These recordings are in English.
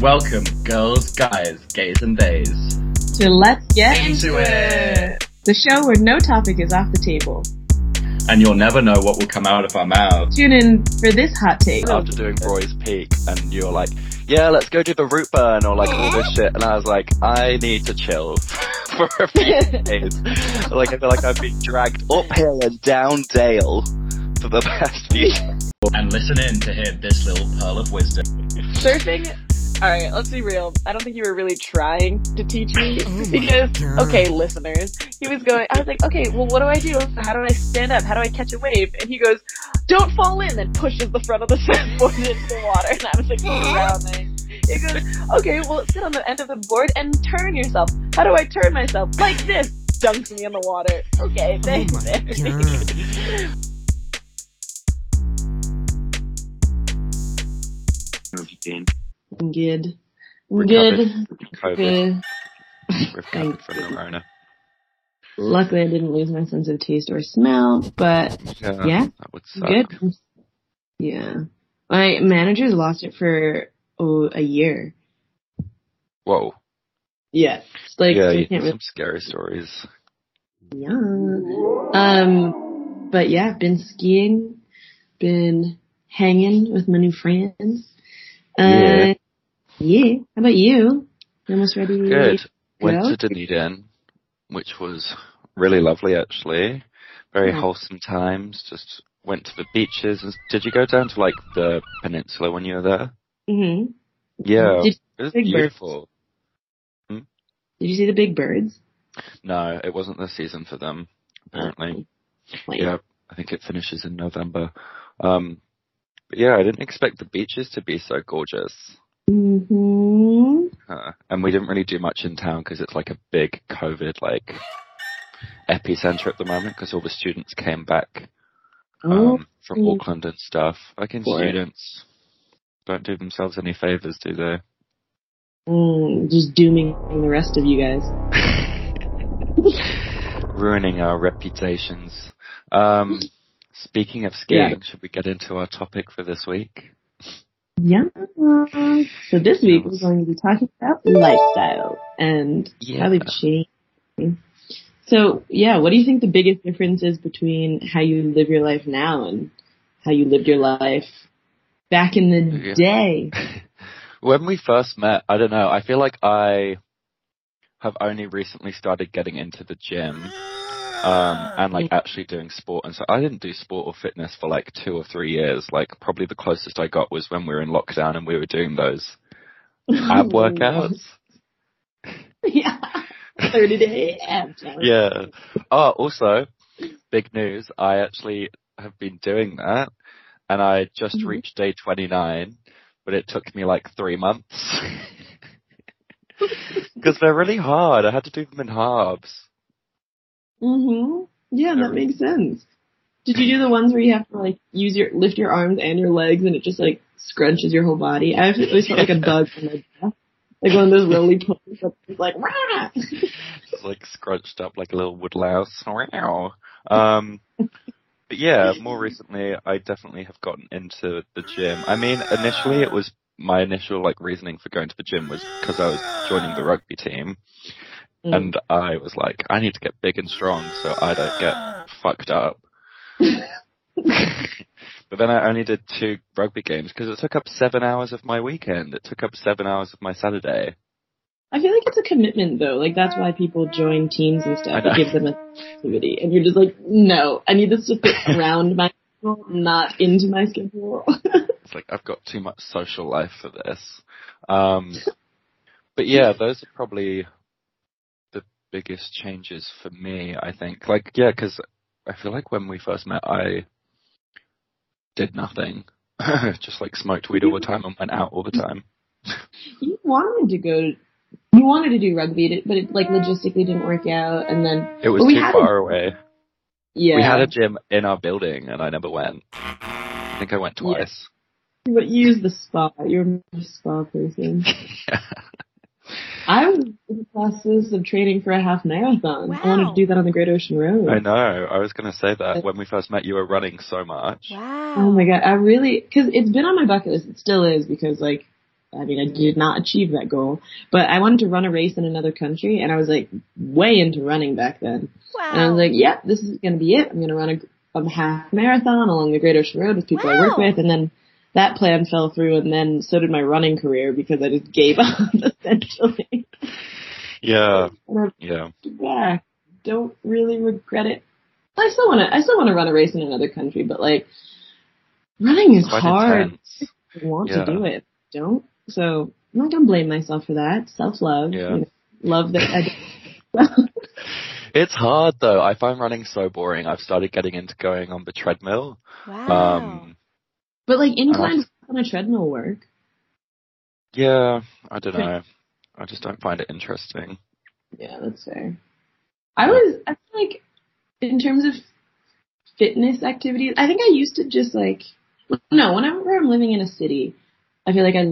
Welcome, girls, guys, gays and theys, to Let's Get Into It, the show where no topic is off the table. And you'll never know what will come out of our mouths. Tune in for this hot take. After doing Roy's Peak, and you're like, yeah, let's go do the Routeburn, or like all this shit, and I was like, I need to chill for a few days. Like, I feel like I've been dragged uphill and down Dale for the past few days. And listen in to hear this little pearl of wisdom. Surfing? Alright, let's be real. I don't think you were really trying to teach me, because, okay, listeners, I was like, okay, well, what do I do? How do I stand up? How do I catch a wave? And he goes, don't fall in, and pushes the front of the surfboard into the water. And I was like, drowning. He goes, okay, well, sit on the end of the board and turn yourself. How do I turn myself? Like this. Dunks me in the water. Okay, thanks. Good. Good. Recovered from Corona. Luckily, I didn't lose my sense of taste or smell, but yeah, that would suck. Good. Yeah. My manager's lost it for a year. Whoa. Yeah. You can't some scary stories. Yeah. But yeah, been skiing, been hanging with my new friends. Yeah. How about you? You almost ready? Good. Went to Dunedin, which was really lovely, actually. Very wholesome times. Just went to the beaches. Did you go down to like the peninsula when you were there? Mm-hmm. Yeah. It was beautiful. Hmm? Did you see the big birds? No, it wasn't the season for them, apparently. Yeah, I think it finishes in November. But yeah, I didn't expect the beaches to be so gorgeous. Mm-hmm. And we didn't really do much in town because it's like a big COVID epicenter at the moment because all the students came back from Auckland and stuff. Students don't do themselves any favors, do they? Just dooming the rest of you guys. Ruining our reputations. Speaking of skiing, should we get into our topic for this week? Yeah. So this week we're going to be talking about lifestyle and how they've changed. So, what do you think the biggest difference is between how you live your life now and how you lived your life back in the day? When we first met, I don't know, I feel like I have only recently started getting into the gym. And actually doing sport. And so I didn't do sport or fitness for 2 or 3 years. Probably the closest I got was when we were in lockdown and we were doing those ab workouts. Yeah. 30-day ab challenge. Yeah. Oh, also, big news. I actually have been doing that and I just reached day 29, but it took me 3 months. Because they're really hard. I had to do them in halves. Mhm. Yeah, that makes sense. Did you do the ones where you have to lift your arms and your legs and it just scrunches your whole body? I always felt like a bug in my back, one of those roly polies that's rah! It's scrunched up like a little woodlouse. Wow. But yeah, more recently I definitely have gotten into the gym. I mean, initially it was my initial reasoning for going to the gym was because I was joining the rugby team. And I was like, I need to get big and strong so I don't get fucked up. But then I only did 2 rugby games because it took up 7 hours of my weekend. It took up 7 hours of my Saturday. I feel like it's a commitment, though. That's why people join teams and stuff. It gives them an activity. And you're just like, no, I need this to fit around my schedule, not into my schedule. It's I've got too much social life for this. But yeah, those are probably biggest changes for me, I think. Because I feel like when we first met, I did nothing. Just smoked weed all the time and went out all the time. You wanted to do rugby, but it logistically didn't work out, and then it was too far away. Yeah, we had a gym in our building, and I never went. I think I went twice. Yeah. But you used the spa. You're a spa person. Yeah. I was in the process of training for a half marathon. Wow. I wanted to do that on the Great Ocean Road. I know. I was going to say that. When we first met, you were running so much. Wow. Oh, my God. I really... Because it's been on my bucket list. It still is because, I mean, I did not achieve that goal, but I wanted to run a race in another country, and I was like way into running back then. Wow. And I was like, yep, this is going to be it. I'm going to run a half marathon along the Great Ocean Road with people I work with. And then that plan fell through, and then so did my running career because I just gave up, essentially. Yeah. Yeah. Don't really regret it. I still want to run a race in another country, but like running is hard. I want to do it. Don't. So I'm not going to blame myself for that. Self-love. Yeah. You know, love that I do. It's hard, though. I find running so boring. I've started getting into going on the treadmill. Wow. But, like, inclines on a treadmill work. Yeah. I don't know. I just don't find it interesting. Yeah, that's fair. I feel like, in terms of fitness activities, I think I used to just, like, no, whenever I'm living in a city, I feel like I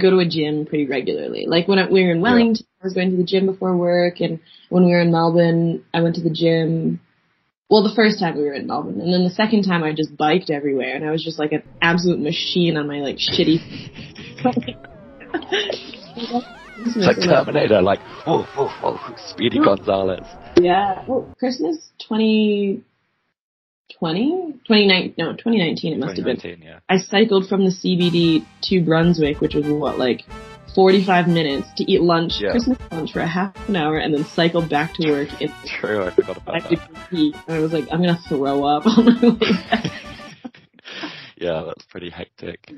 go to a gym pretty regularly. Like when we were in Wellington, I was going to the gym before work. And when we were in Melbourne, I went to the gym. Well, the first time we were in Melbourne. And then the second time I just biked everywhere. And I was just like an absolute machine on my like shitty. It's like Terminator, like, oh, oh, oh, Speedy Gonzalez. Yeah. Well, Christmas 2019 it must have been. Yeah. I cycled from the CBD to Brunswick, which was what, like 45 minutes to eat lunch, Christmas lunch for a half an hour, and then cycled back to work. It's true, I forgot about that. Eat, and I was like, I'm going to throw up on my way back. Yeah, that's pretty hectic.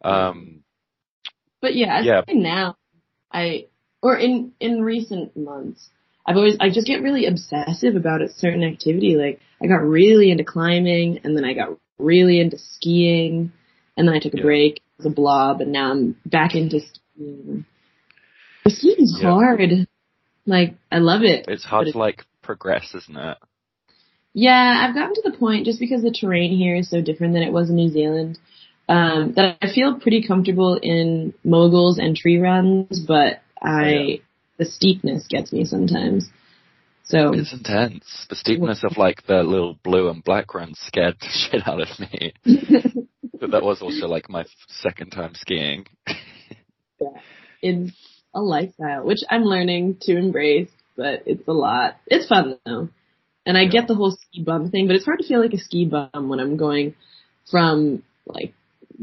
But yeah, in recent months, I just get really obsessive about a certain activity. Like, I got really into climbing, and then I got really into skiing, and then I took a break. It was a blob, and now I'm back into skiing. But skiing's hard. Like, I love it. It's hard to, like, progress, isn't it? Yeah, I've gotten to the point, just because the terrain here is so different than it was in New Zealand, that I feel pretty comfortable in moguls and tree runs, but the steepness gets me sometimes. So it's intense. The steepness of like the little blue and black runs scared the shit out of me. But that was also like my second time skiing. Yeah. It's a lifestyle, which I'm learning to embrace, but it's a lot. It's fun though. And I get the whole ski bum thing, but it's hard to feel like a ski bum when I'm going from like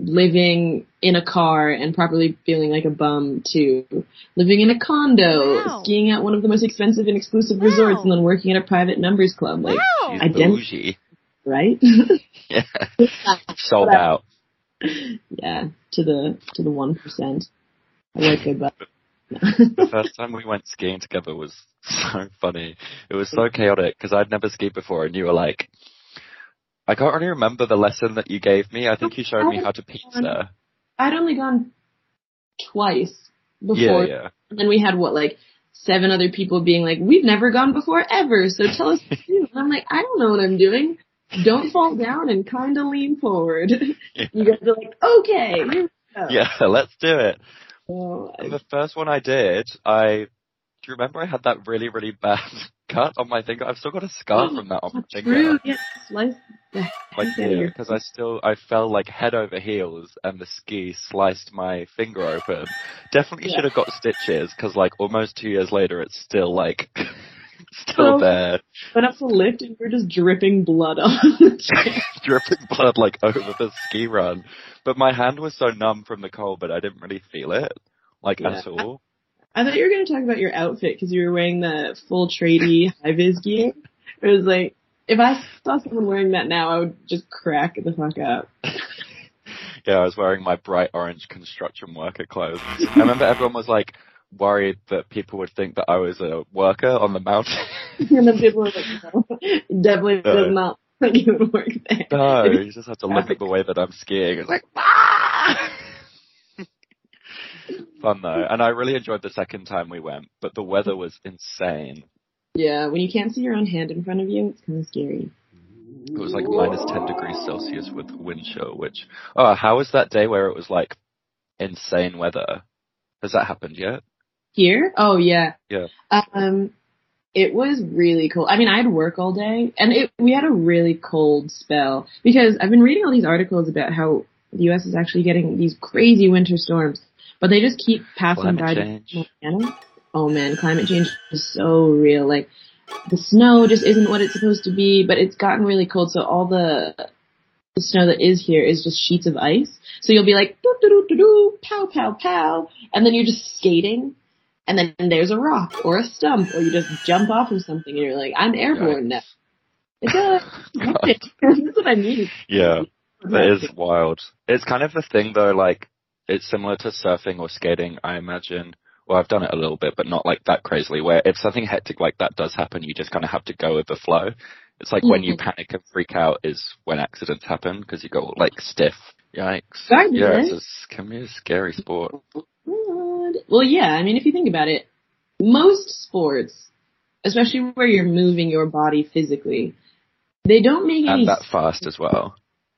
living in a car and properly feeling like a bum to living in a condo, skiing at one of the most expensive and exclusive resorts, and then working at a private members club. Like, identity, right? Yeah. Sold out. Yeah, to the 1%. I like their butt. The first time we went skiing together was so funny. It was so chaotic because I'd never skied before, and you were like, I can't really remember the lesson that you gave me. I think you showed me how to pizza. I'd only gone twice before. Yeah. And then we had, like 7 other people being like, we've never gone before ever, so tell us what to do. And I'm like, I don't know what I'm doing. Don't fall down and kind of lean forward. Yeah. You guys are like, okay, here we go. Yeah, let's do it. Oh, the first one I did, do you remember I had that really, really bad cut on my finger? I've still got a scar from that on my finger. True, yeah. Sliced the heck out of your... Because I fell like head over heels and the ski sliced my finger open. Definitely should have got stitches because like almost 2 years later it's still like, still there. Went up the lift and we're just dripping blood on the chair. Dripping blood like over the ski run. But my hand was so numb from the cold, but I didn't really feel it like at all. I thought you were going to talk about your outfit because you were wearing the full tradie high-vis gear. It was like, if I saw someone wearing that now, I would just crack the fuck up. Yeah, I was wearing my bright orange construction worker clothes. I remember everyone was like worried that people would think that I was a worker on the mountain. And then people were like, no, definitely does not look like you would work there. No, you just have to look at the way that I'm skiing. It's like, ah! Fun though, and I really enjoyed the second time we went, but the weather was insane. Yeah, when you can't see your own hand in front of you, it's kind of scary. It was like minus 10 degrees Celsius with wind chill, which, how was that day where it was like insane weather? Has that happened yet? Here? Oh, yeah. Yeah. It was really cold. I mean, I had work all day, and we had a really cold spell, because I've been reading all these articles about how the U.S. is actually getting these crazy winter storms. But they just keep passing by. Oh man, climate change is so real. Like, the snow just isn't what it's supposed to be, but it's gotten really cold, so all the snow that is here is just sheets of ice. So you'll be like, doo doo doo doo, pow pow pow, and then you're just skating, and then there's a rock or a stump, or you just jump off of something, and you're like, I'm airborne now. It's that's what I need. Yeah, that is wild. It's kind of a thing though, like, it's similar to surfing or skating, I imagine. Well, I've done it a little bit, but not like that crazily, where if something hectic like that does happen, you just kind of have to go with the flow. It's like when you panic and freak out is when accidents happen, because you go like stiff. Yikes. Right, yeah, right? It can be a scary sport. Well, yeah, I mean, if you think about it, most sports, especially where you're moving your body physically, they don't make any sense. And that fast as well.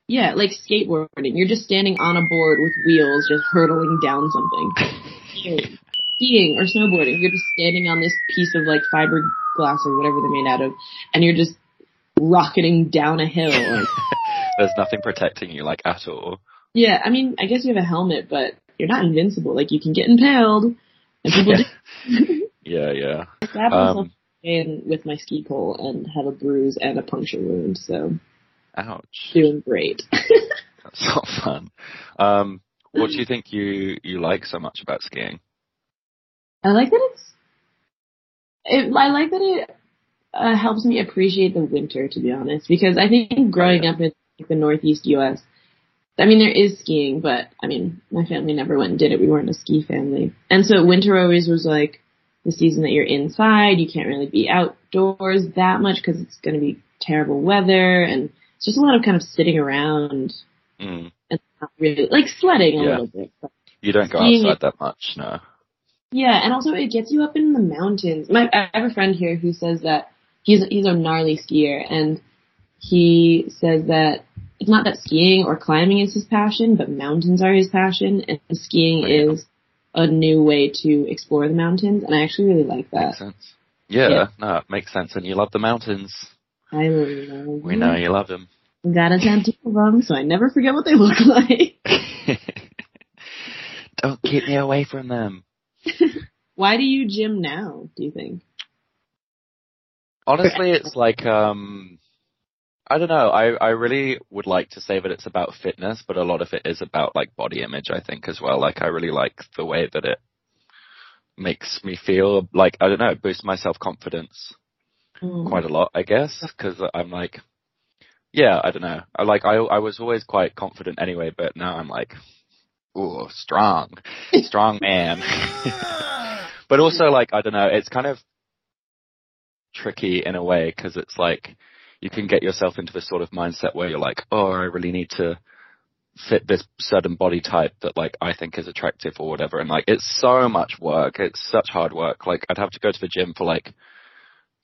Yeah, like skateboarding. You're just standing on a board with wheels just hurtling down something. Skiing or snowboarding, you're just standing on this piece of like fiberglass or whatever they're made out of, and you're just rocketing down a hill. There's nothing protecting you like at all. Yeah, I mean, I guess you have a helmet, but you're not invincible. Like, you can get impaled. And people yeah. I stabbed myself with my ski pole and had a bruise and a puncture wound, so. Ouch. Doing great. That's not fun. What do you think you like so much about skiing? I like that it helps me appreciate the winter, to be honest, because I think growing up in the Northeast U.S., I mean, there is skiing, but I mean, my family never went and did it. We weren't a ski family. And so winter always was like the season that you're inside. You can't really be outdoors that much because it's going to be terrible weather. And it's just a lot of kind of sitting around and not really like sledding a little bit. You don't go outside that much, no. Yeah, and also it gets you up in the mountains. I have a friend here who says that he's a gnarly skier, and he says that it's not that skiing or climbing is his passion, but mountains are his passion, and skiing is a new way to explore the mountains, and I actually really like that. Makes sense. Yeah, no, it makes sense, and you love the mountains. I really love them. We know you love them. Got a tattoo of them, so I never forget what they look like. Don't keep me away from them. Why do you gym now, do you think? Honestly, it's like, I don't know. I really would like to say that it's about fitness, but a lot of it is about like body image, I think, as well. Like, I really like the way that it makes me feel, like, I don't know, it boosts my self-confidence quite a lot, I guess, because I'm like, yeah, I don't know. I was always quite confident anyway, but now I'm like, ooh, strong man. But also, like, I don't know, it's kind of tricky in a way, because it's like you can get yourself into this sort of mindset where you're like, oh, I really need to fit this certain body type that, like, I think is attractive or whatever. And, like, it's so much work. It's such hard work. Like, I'd have to go to the gym for, like,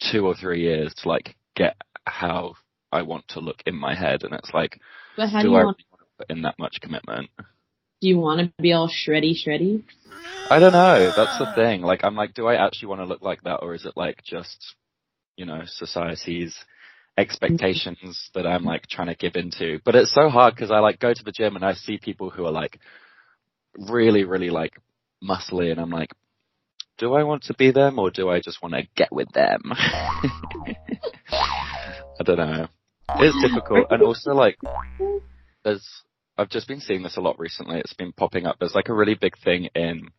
2 or 3 years to, like, get how I want to look in my head. And it's like, but how do I really want to put in that much commitment? Do you want to be all shreddy? I don't know. That's the thing. Like, I'm like, do I actually want to look like that? Or is it like just, you know, society's expectations that I'm like trying to give into? But it's so hard because I like go to the gym and I see people who are like really, really like muscly. And I'm like, do I want to be them or do I just want to get with them? I don't know. It's difficult. And also like I've just been seeing this a lot recently. It's been popping up. There's like a really big thing in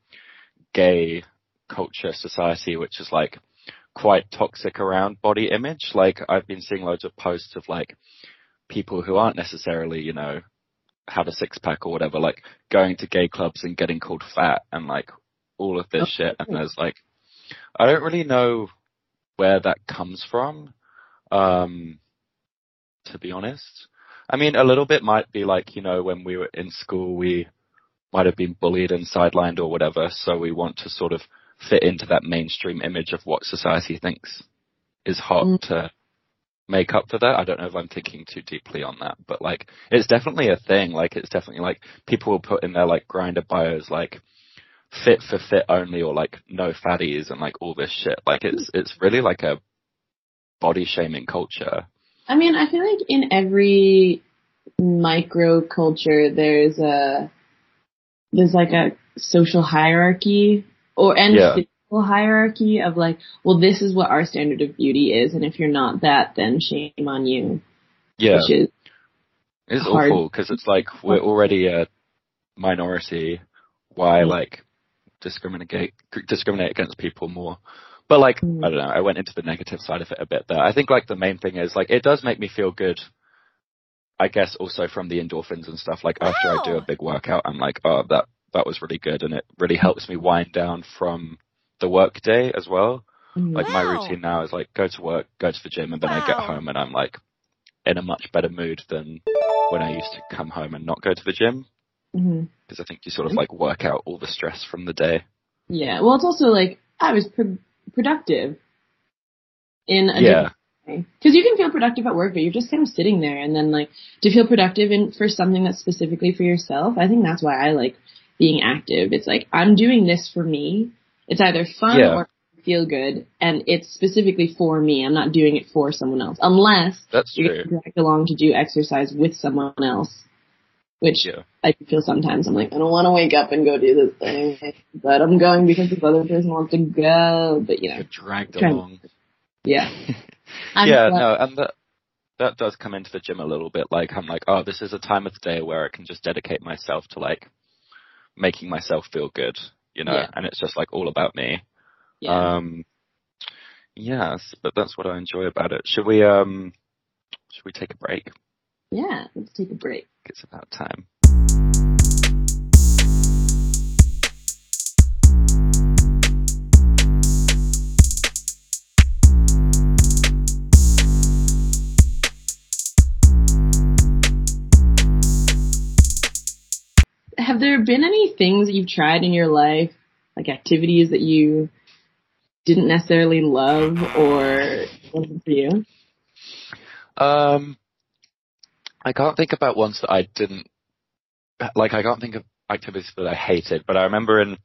gay culture society, which is like quite toxic around body image. Like, I've been seeing loads of posts of like people who aren't necessarily, you know, have a six pack or whatever, like going to gay clubs and getting called fat and like all of this shit. And there's like, I don't really know where that comes from, to be honest. I mean, a little bit might be like, you know, when we were in school, we might have been bullied and sidelined or whatever. So we want to sort of fit into that mainstream image of what society thinks is hot to make up for that. I don't know if I'm thinking too deeply on that, but like, it's definitely a thing. Like, it's definitely like people will put in their like Grindr bios, like fit for fit only, or like no fatties and like all this shit. Like, it's really like a body shaming culture. I mean, I feel like in every micro culture, there's a there's like a social hierarchy physical hierarchy of like, well, this is what our standard of beauty is, and if you're not that, then shame on you. Yeah. Which is it's hard. Awful, because it's like we're already a minority. Why like discriminate against people more? But like, I don't know, I went into the negative side of it a bit there. I think like the main thing is like, it does make me feel good, I guess, also from the endorphins and stuff. Like after I do a big workout, I'm like, oh, that was really good. And it really helps me wind down from the work day as well. Like my routine now is like go to work, go to the gym, and then I get home and I'm like in a much better mood than when I used to come home and not go to the gym. Because I think you sort of like work out all the stress from the day. Yeah. Well, it's also like I was productive in a different way. Because you can feel productive at work, but you're just kind of sitting there. And then like to feel productive for something that's specifically for yourself, I think that's why I like being active. It's like I'm doing this for me. It's either fun or feel good, and it's specifically for me. I'm not doing it for someone else, unless you're dragged along to do exercise with someone else. Which I feel sometimes. I'm like, I don't want to wake up and go do this thing, but I'm going because this other person wants to go. But you know, you're dragged along. And that does come into the gym a little bit. Like I'm like, oh, this is a time of the day where I can just dedicate myself to like making myself feel good, you know. And it's just like all about me. Yeah. Yes, but that's what I enjoy about it. Should we take a break? Yeah, let's take a break. It's about time. Have there been any things that you've tried in your life, like activities that you didn't necessarily love or wasn't for you? I can't think about ones that I didn't, like I can't think of activities that I hated, but I remember in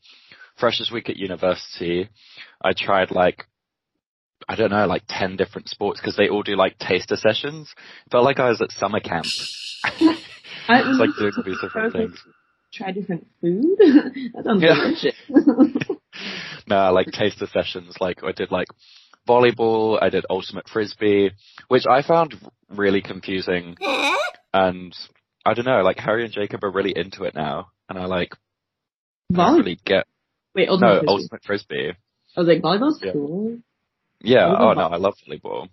Freshers Week at university, I tried like, I don't know, like 10 different sports because they all do like taster sessions. It felt like I was at summer camp. It's like doing all these different things. Try different food? That sounds delicious. No, like taster sessions, like I did like volleyball, I did ultimate frisbee, which I found really confusing. And I don't know, like Harry and Jacob are really into it now, and I like don't really get. Wait, ultimate frisbee. I was like, volleyball's cool. Yeah. Volleyball. Oh no, I love volleyball.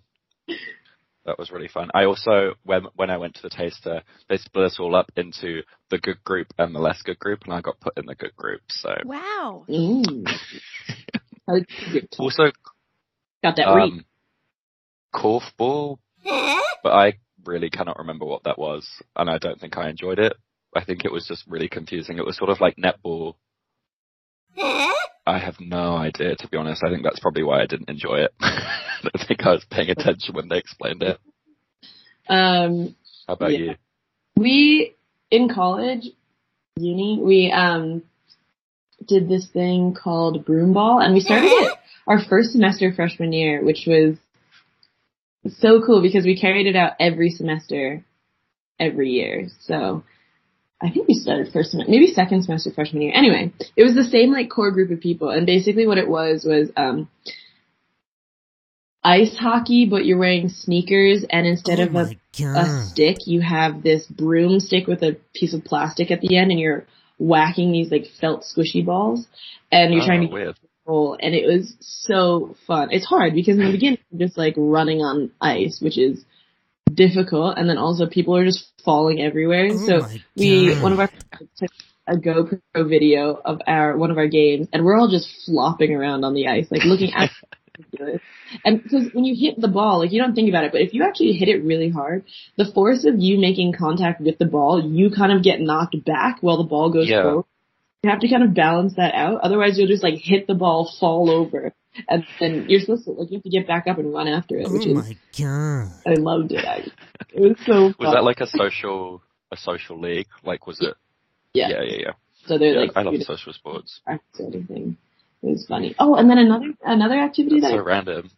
That was really fun. I also, when I went to the taster, they split us all up into the good group and the less good group, and I got put in the good group. So wow. Also, got that read. Korfball, but I really cannot remember what that was, and I don't think I enjoyed it. I think it was just really confusing. It was sort of like netball. I have no idea, to be honest. I think that's probably why I didn't enjoy it. I don't think I was paying attention when they explained it. How about you? We, in college, uni, we did this thing called broom ball, and we started it our first semester freshman year, which was so cool because we carried it out every semester, every year. So I think we started first semester, maybe second semester freshman year. Anyway, it was the same like core group of people, and basically what it was ice hockey, but you're wearing sneakers, and instead of a stick, you have this broomstick with a piece of plastic at the end, and you're whacking these like felt squishy balls, and you're trying to get goal, and it was so fun. It's hard because in the beginning you're just like running on ice, which is difficult, and then also people are just falling everywhere. One of our friends took a GoPro video of one of our games, and we're all just flopping around on the ice, like looking at ridiculous. And because when you hit the ball, like you don't think about it, but if you actually hit it really hard, the force of you making contact with the ball, you kind of get knocked back while the ball goes forward. You have to kind of balance that out, otherwise you'll just like hit the ball, fall over, and then you're supposed to like you have to get back up and run after it. Which my god! I loved it. It was so fun. Was that like a social league? Like was it? Yeah. So they're like I love social sports. Sort of thing. It was funny. Oh, and then another activity that's so random.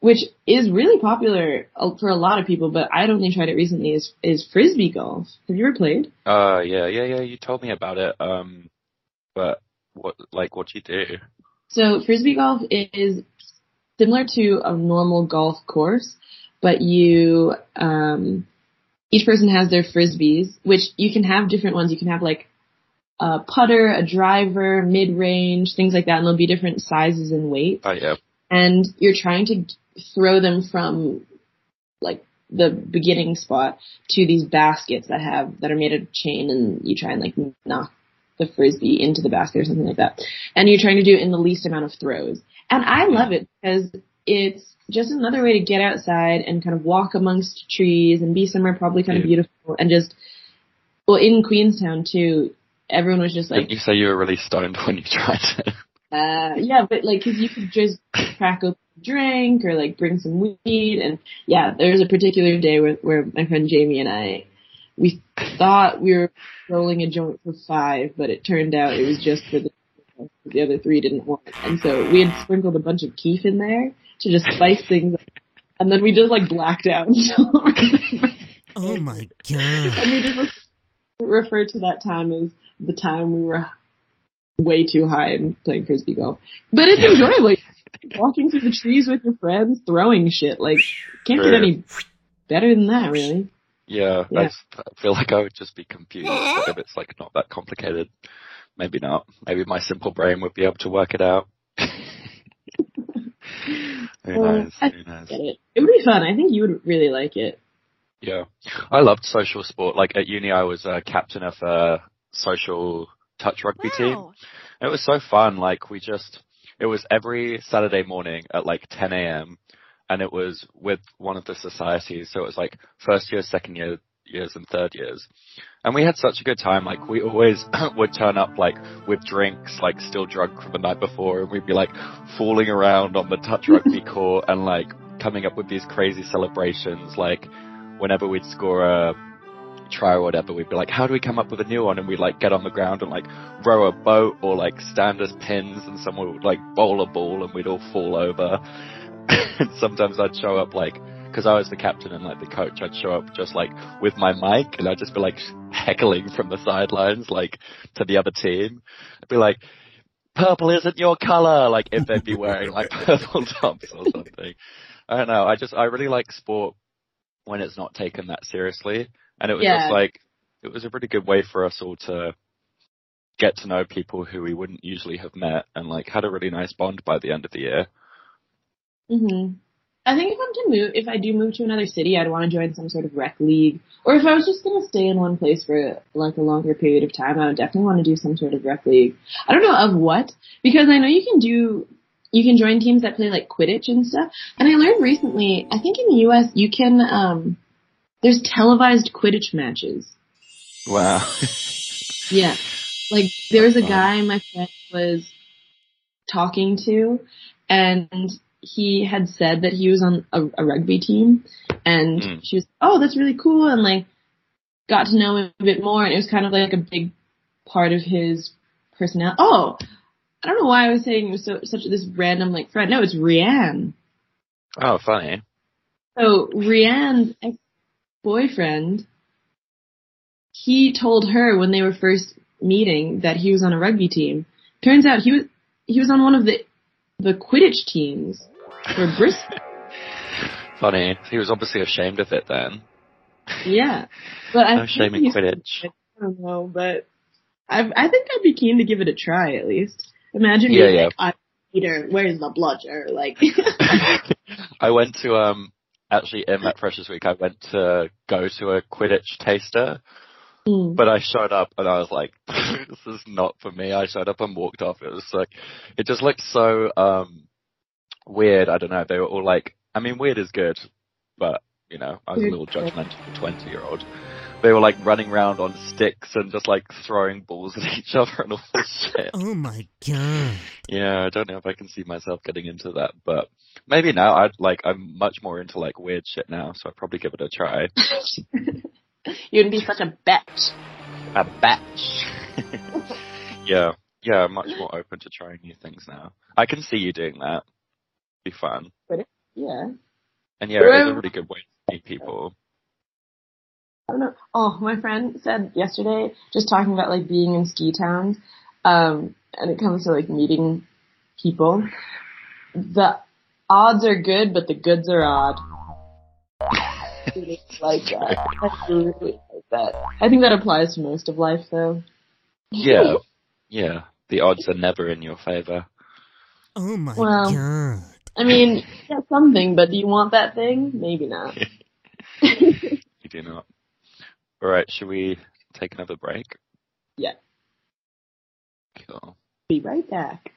which is really popular for a lot of people, but I'd only tried it recently, is Frisbee golf. Have you ever played? Yeah. You told me about it. But what do you do? So Frisbee golf is similar to a normal golf course, but you, each person has their Frisbees, which you can have different ones. You can have like a putter, a driver, mid-range, things like that, and there'll be different sizes and weights. Oh, yeah. And you're trying to throw them from like the beginning spot to these baskets that are made of chain, and you try and like knock the Frisbee into the basket or something like that. And you're trying to do it in the least amount of throws. And I love it because it's just another way to get outside and kind of walk amongst trees and be somewhere probably kind of beautiful and just, well, in Queenstown too, everyone was just like... Didn't you say you were really stoned when you tried it? Yeah, but like, cause you could just crack open a drink or like bring some weed. And yeah, there was a particular day where my friend Jamie and I, we thought we were rolling a joint for five, but it turned out it was just for the other three didn't want it. And so we had sprinkled a bunch of keef in there to just spice things up. And then we just like blacked out. Oh my God. And we just referred to that time as the time we were way too high and playing Frisbee golf. But it's enjoyable. Walking through the trees with your friends, throwing shit. Like, can't get any better than that, really. Yeah. I feel like I would just be confused if it's like not that complicated. Maybe not. Maybe my simple brain would be able to work it out. Who knows? It would be fun. I think you would really like it. Yeah. I loved social sport. Like, at uni, I was a captain of a social touch rugby team. And it was so fun. Like, it was every Saturday morning at like 10 a.m. and it was with one of the societies. So it was like first year, second years and third years. And we had such a good time. Like, we always would turn up like with drinks, like still drunk from the night before. And we'd be like falling around on the touch rugby court and like coming up with these crazy celebrations. Like, whenever we'd score a try or whatever, we'd be like, how do we come up with a new one? And we'd like get on the ground and like row a boat or like stand as pins, and someone would like bowl a ball and we'd all fall over. And sometimes I'd show up like, because I was the captain and like the coach, I'd show up just like with my mic and I'd just be like heckling from the sidelines like to the other team. I'd be like, purple isn't your color, like if they'd be wearing like purple tops or something. I don't know, I really like sport when it's not taken that seriously. And it was just like, it was a pretty good way for us all to get to know people who we wouldn't usually have met, and like had a really nice bond by the end of the year. Mhm. I think if I do move to another city, I'd want to join some sort of rec league. Or if I was just going to stay in one place for like a longer period of time, I would definitely want to do some sort of rec league. I don't know of what, because I know you can join teams that play like Quidditch and stuff. And I learned recently, I think in the US you can, there's televised Quidditch matches. Wow. Yeah. Like, there was a guy my friend was talking to, and he had said that he was on a rugby team, and she was, oh, that's really cool, and, like, got to know him a bit more, and it was kind of, like, a big part of his personality. Oh, I don't know why I was saying it was such this random, like, friend. No, it's Rianne. Oh, funny. So, Rianne's boyfriend, he told her when they were first meeting that he was on a rugby team. Turns out he was on one of the Quidditch teams for Bristol. Funny. He was obviously ashamed of it then. Yeah. But no shame in Quidditch. I don't know, but I think I'd be keen to give it a try at least. Imagine being like, I'm Peter, where's the bludger? Like I went to actually, in that Freshers Week, I went to go to a Quidditch taster, but I showed up and I was like, this is not for me. I showed up and walked off. It was like, it just looked so weird. I don't know. They were all like, I mean, weird is good, but, you know, I was a little judgmental for a 20-year-old. They were like running around on sticks and just like throwing balls at each other and all this shit. Oh my God. Yeah, I don't know if I can see myself getting into that, but maybe now I'm much more into like weird shit now, so I'd probably give it a try. You'd be such a bitch. A bitch. Yeah, I'm much more open to trying new things now. I can see you doing that. Be fun. Yeah. And yeah, it's a really good way to meet people. I don't know. Oh, my friend said yesterday, just talking about like being in ski towns, and it comes to like meeting people. The odds are good, but the goods are odd. Like that. I really like that. I think that applies to most of life, though. Yeah. Yeah. The odds are never in your favor. Oh my god. I mean, you got something, but do you want that thing? Maybe not. You do not. Alright, should we take another break? Yeah. Cool. Be right back.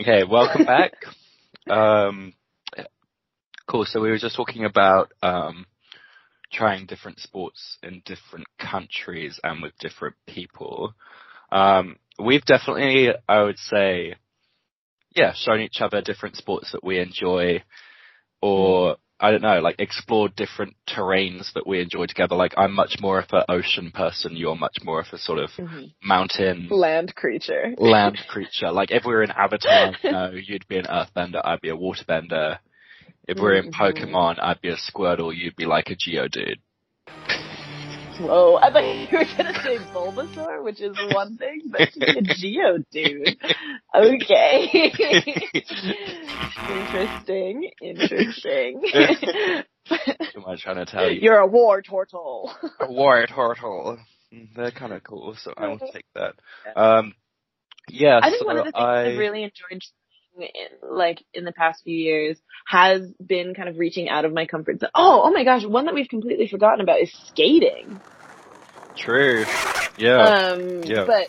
Okay, welcome back. Cool, so we were just talking about trying different sports in different countries and with different people. We've definitely, I would say, shown each other different sports that we enjoy, or, I don't know, like explored different terrains that we enjoy together. Like, I'm much more of an ocean person. You're much more of a sort of mountain... Land creature. Like, if we were in Avatar, you'd be an earthbender, I'd be a waterbender. If we were in Pokemon, I'd be a Squirtle, you'd be like a Geodude. Whoa, I thought you were going to say Bulbasaur, which is one thing, but a Geodude. Okay. Interesting. Am I trying to tell you? You're a Wartortle. They're kind of cool, so I will take that. Yeah, I think so one of the things I really enjoyed in the past few years has been kind of reaching out of my comfort zone. Oh my gosh, one that we've completely forgotten about is skating. True. Yeah. But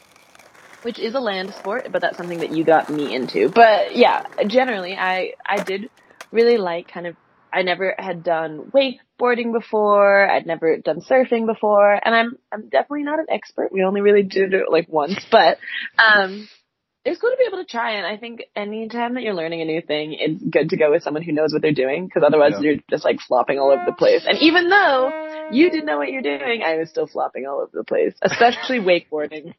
which is a land sport, but that's something that you got me into. But yeah, generally I did really like kind of, I never had done wakeboarding before. I'd never done surfing before, and I'm definitely not an expert. We only really did it like once, but it's cool to be able to try, and I think any time that you're learning a new thing, it's good to go with someone who knows what they're doing, because otherwise you're just, like, flopping all over the place. And even though you didn't know what you're doing, I was still flopping all over the place, especially wakeboarding.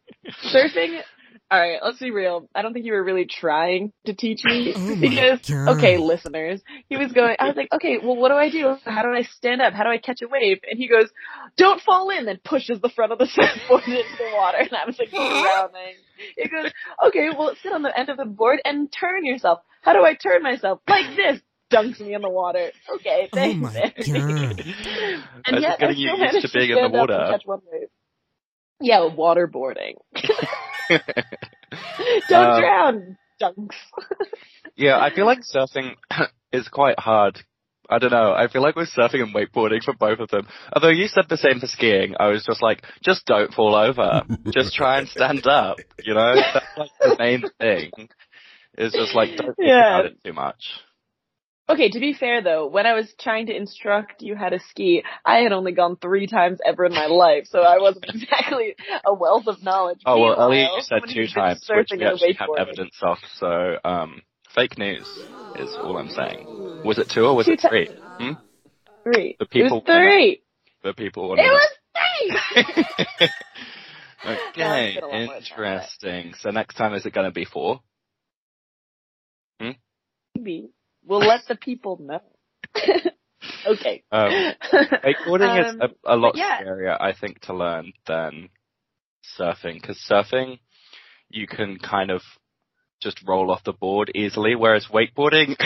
Surfing, all right, let's be real. I don't think you were really trying to teach me, because, okay, listeners, I was like, okay, well, what do I do? How do I stand up? How do I catch a wave? And he goes, don't fall in, then pushes the front of the surfboard into the water, and I was like, drowning. It goes, okay, well, sit on the end of the board and turn yourself. How do I turn myself? Like this. Dunks me in the water. Okay, thanks. Oh my God. And yet, I still managed to being in the water. Catch one wave. Yeah, waterboarding. Don't drown, dunks. Yeah, I feel like surfing is quite hard. I don't know. I feel like we're surfing and wakeboarding for both of them. Although you said the same for skiing. I was just like, just don't fall over. Just try and stand up, you know? That's like the main thing. It's just like, don't think about it too much. Okay, to be fair though, when I was trying to instruct you how to ski, I had only gone 3 times ever in my life, so I wasn't exactly a wealth of knowledge. Oh, well, at least you said 2 times, which we actually have evidence of, so, fake news is all I'm saying. Was it 2 or was it 3? 3. It was three! Okay, interesting. So next time is it going to be 4? Maybe. We'll let the people know. Okay. Wakeboarding is a lot scarier, I think, to learn than surfing, because surfing, you can kind of just roll off the board easily, whereas wakeboarding,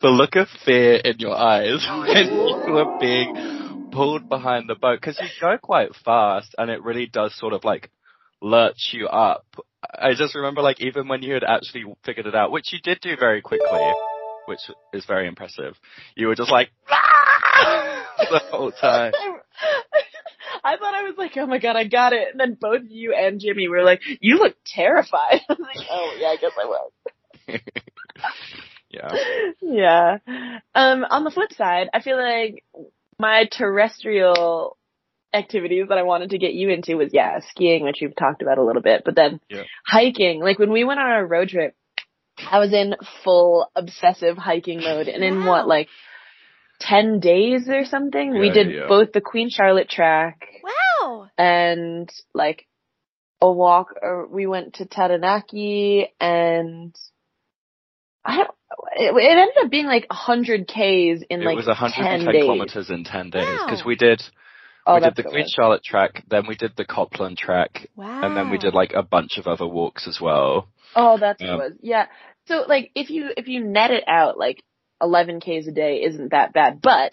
the look of fear in your eyes when you are being pulled behind the boat, because you go quite fast, and it really does sort of, like, lurch you up. I just remember, like, even when you had actually figured it out, which you did do very quickly, which is very impressive. You were just like, ah! The whole time. I thought I was like, oh my god, I got it. And then both you and Jimmy were like, you look terrified. I was like, oh yeah, I guess I was. Yeah. On the flip side, I feel like my terrestrial activities that I wanted to get you into was, skiing, which you've talked about a little bit, but then hiking. Like when we went on our road trip, I was in full obsessive hiking mode, and in what, like 10 days or something, we did both the Queen Charlotte Track and like a walk, or we went to Taranaki, and it ended up being like 100 Ks in like 10 days. It was 110 kilometers in 10 days, because we did the Queen Charlotte Track, then we did the Copland Track, and then we did like a bunch of other walks as well. Oh, that's what it was. Yeah. So like if you net it out, like 11 Ks a day isn't that bad, but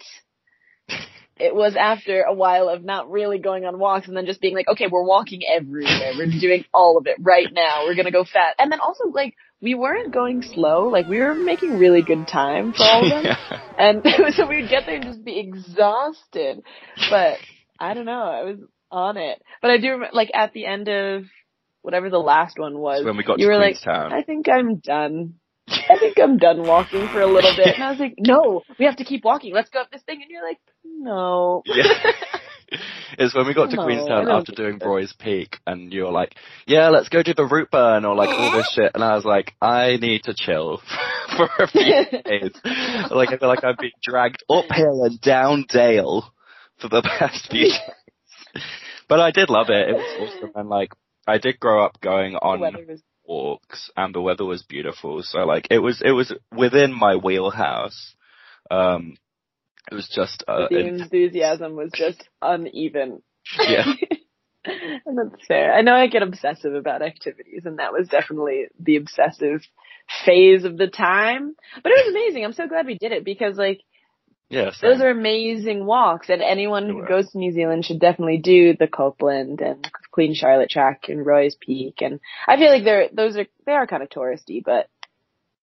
it was after a while of not really going on walks and then just being like, okay, we're walking everywhere. We're doing all of it right now. We're going to go fast. And then also, like, we weren't going slow. Like, we were making really good time for all of them. And so we would get there and just be exhausted. But I don't know. I was on it. But I do remember, like, at the end of whatever the last one was, so when we got you to Queenstown, like, I think I'm done walking for a little bit. And I was like, no, we have to keep walking. Let's go up this thing. And you're like, no. It's when we got to Queenstown after doing Roy's Peak, and you were like, yeah, let's go do the Routeburn or like all this shit. And I was like, I need to chill for a few days. Like, I feel like I've been dragged uphill and down dale for the past few days. But I did love it. It was awesome. And like, I did grow up going on walks, and the weather was beautiful, so like it was within my wheelhouse. It was just the enthusiasm was just uneven. Yeah. And that's fair. I know I get obsessive about activities, and that was definitely the obsessive phase of the time, but it was amazing. I'm so glad we did it, because like those are amazing walks, and anyone who goes to New Zealand should definitely do the Copland and Queen Charlotte Track and Roy's Peak. And I feel like they are kind of touristy, but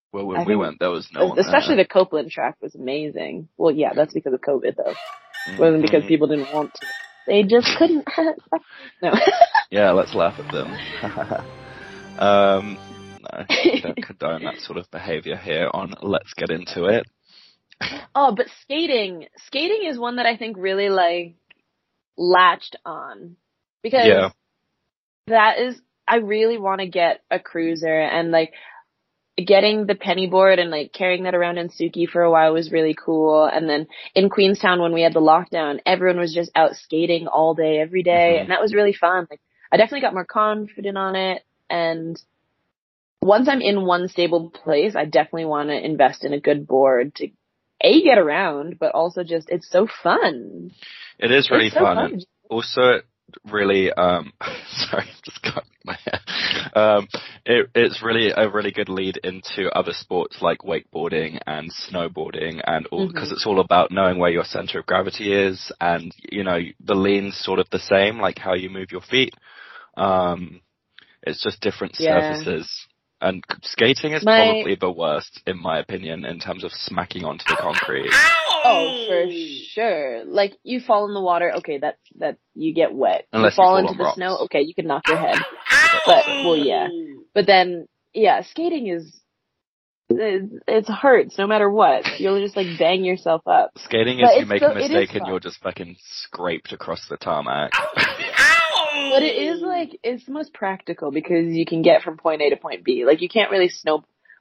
when we went, there was no one. Especially the Copland Track was amazing. Well, yeah, that's because of COVID though. It wasn't because people didn't want to. They just couldn't. No. Yeah, let's laugh at them. No, I don't condone that sort of behavior here on Let's Get Into It. Oh, but skating is one that I think really like latched on, because that is, I really want to get a cruiser, and like getting the penny board and like carrying that around in Suki for a while was really cool. And then in Queenstown, when we had the lockdown, everyone was just out skating all day, every day. And that was really fun. Like, I definitely got more confident on it, and once I'm in one stable place, I definitely want to invest in a good board to get around, but also just, it's so fun. It is really fun. And also, it really, sorry, I'm just cutting my hair. It's really a really good lead into other sports like wakeboarding and snowboarding, and all, because it's all about knowing where your center of gravity is, and, you know, the lean's sort of the same, like how you move your feet. It's just different surfaces. And skating is probably the worst, in my opinion, in terms of smacking onto the concrete. Oh, for sure. Like, you fall in the water, okay, that you get wet. Unless you fall into the snow, okay, you can knock your head. But, well, yeah. But then, yeah, skating is, it hurts no matter what. You'll just, like, bang yourself up. Skating is, you make a mistake and you're just fucking scraped across the tarmac. But it is, like, it's the most practical, because you can get from point A to point B. Like, you can't really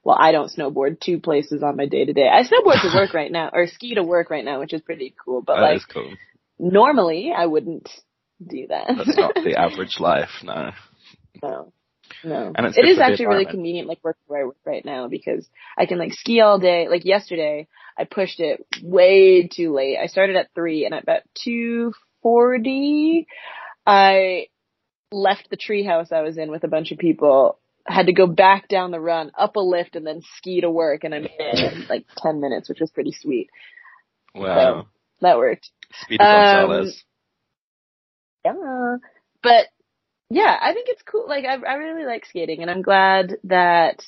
well, I don't snowboard two places on my day-to-day. I snowboard to work right now, or ski to work right now, which is pretty cool. But, like, cool. Normally, I wouldn't do that. That's not the average life, no. No. And it is actually really convenient, like, working where I work right now, because I can, like, ski all day. Like, yesterday, I pushed it way too late. I started at 3, and at about 2:40, I left the tree house I was in with a bunch of people, had to go back down the run, up a lift, and then ski to work, and I'm in like 10 minutes, which was pretty sweet. Wow. So that worked. Speedy Gonzalez. Yeah. But, yeah, I think it's cool. Like, I really like skating, and I'm glad that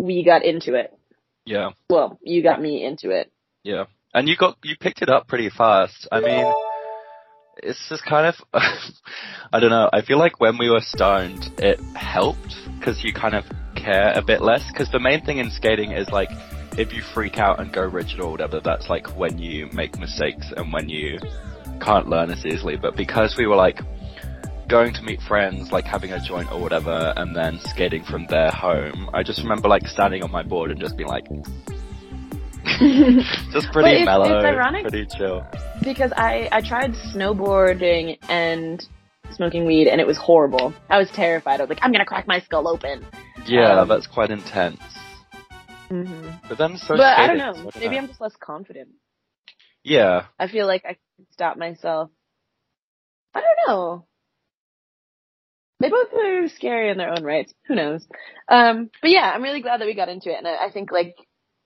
we got into it. Yeah. Well, you got me into it. Yeah. And you picked it up pretty fast. I mean... It's just kind of, I don't know, I feel like when we were stoned, it helped, because you kind of care a bit less, because the main thing in skating is, like, if you freak out and go rigid or whatever, that's, like, when you make mistakes and when you can't learn as easily. But because we were, like, going to meet friends, like having a joint or whatever, and then skating from their home. I just remember like standing on my board and just being like, just pretty mellow, it's ironic, pretty chill. Because I tried snowboarding and smoking weed, and it was horrible. I was terrified. I was like, I'm gonna crack my skull open. Yeah, that's quite intense. Mm-hmm. But then, but I don't know. Maybe I'm just less confident. Yeah. I feel like I can stop myself. I don't know. They both are scary in their own rights. Who knows? But yeah, I'm really glad that we got into it, and I think like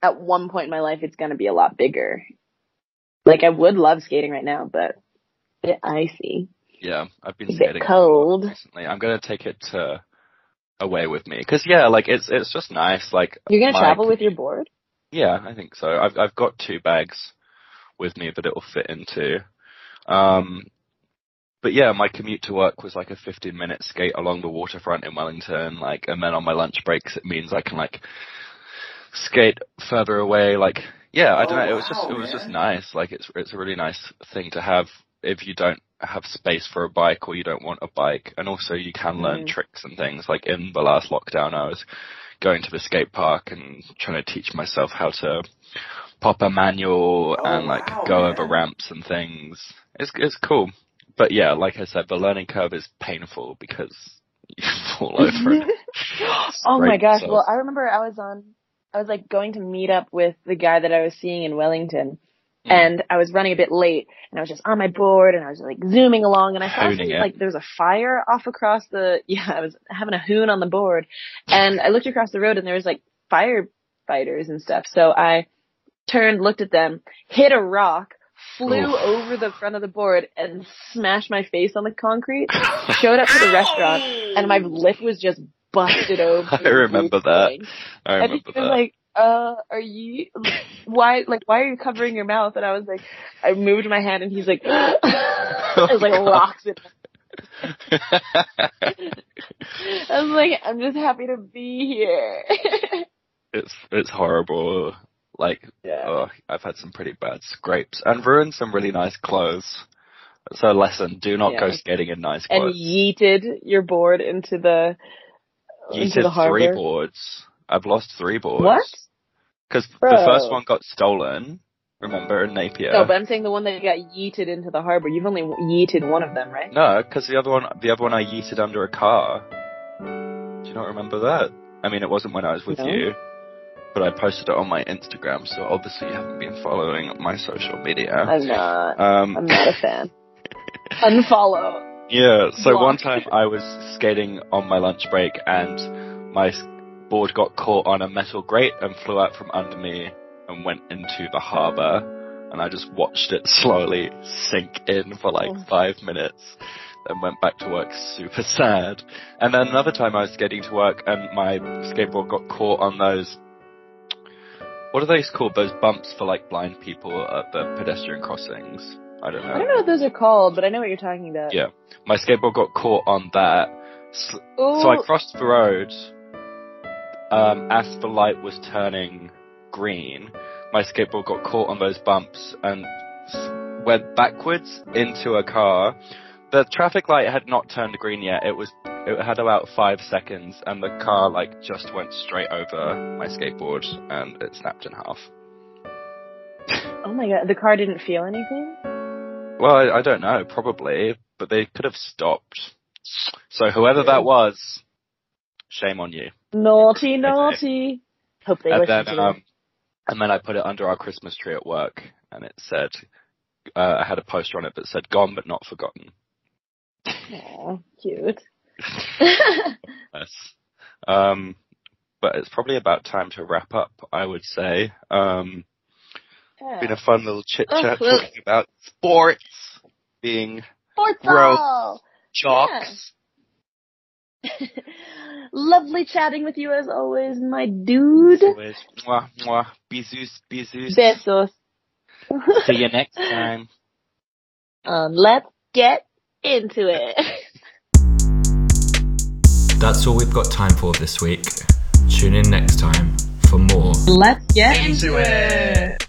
at one point in my life, it's gonna be a lot bigger. Like I would love skating right now, but it's icy. Yeah, I've been skating cold recently. I'm gonna take it away with me, because yeah, like it's just nice. Like you're gonna travel with your board? Yeah, I think so. I've got 2 bags with me that it will fit into. But yeah, my commute to work was like a 15-minute skate along the waterfront in Wellington. Like, and then on my lunch breaks, it means I can like skate further away. Like, yeah, I don't know. It was just nice. Like, it's a really nice thing to have if you don't have space for a bike or you don't want a bike. And also you can learn tricks and things. Like in the last lockdown, I was going to the skate park and trying to teach myself how to pop a manual and like go over ramps and things. It's cool. But yeah, like I said, the learning curve is painful because you fall over it. Oh my gosh. Well, I remember I was like going to meet up with the guy that I was seeing in Wellington, and I was running a bit late, and I was just on my board, and I was like zooming along, and I saw like there was a fire off across I was having a hoon on the board, and I looked across the road, and there was like firefighters and stuff. So I turned, looked at them, hit a rock, flew over the front of the board and smashed my face on the concrete, showed up to the restaurant, and my lip was just busted open. I remember that. And he was like, why are you covering your mouth? And I was like, I moved my hand, and he's like, I was like, rocks in my I was like, I'm just happy to be here. It's horrible. Like, I've had some pretty bad scrapes and ruined some really nice clothes. So lesson, do not go skating in nice clothes. And yeeted your board into the harbor. 3 boards. I've lost 3 boards. What? Because the first one got stolen, remember, in Napier. No, but I'm saying the one that got yeeted into the harbor. You've only yeeted one of them, right? No, because the other one I yeeted under a car. Do you not remember that? I mean, it wasn't when I was with you. But I posted it on my Instagram, so obviously you haven't been following my social media. I'm not. I'm not a fan. Unfollow. Yeah, so block. One time I was skating on my lunch break, and my board got caught on a metal grate and flew out from under me and went into the harbour, and I just watched it slowly sink in for like 5 minutes. And went back to work super sad. And then another time I was skating to work, and my skateboard got caught on those... What are those called? Those bumps for like blind people at the pedestrian crossings. I don't know what those are called, but I know what you're talking about. Yeah. My skateboard got caught on that. So I crossed the road, as the light was turning green, my skateboard got caught on those bumps and went backwards into a car. The traffic light had not turned green yet. It had about 5 seconds, and the car like just went straight over my skateboard, and it snapped in half. Oh my god! The car didn't feel anything? Well, I don't know, probably, but they could have stopped. So whoever that was, shame on you. Naughty. Hope they listen to them. And then I put it under our Christmas tree at work, and it said, I had a poster on it that said "Gone but not forgotten." Aww, cute. Yes. But it's probably about time to wrap up, I would say. Been a fun little chit chat talking about sports, being gross jocks. Yeah. Lovely chatting with you as always, my dude. As always. Mwah, mwah. Bisous. Besos. See you next time. Let's get into it. That's all we've got time for this week. Tune in next time for more Let's Get Into It!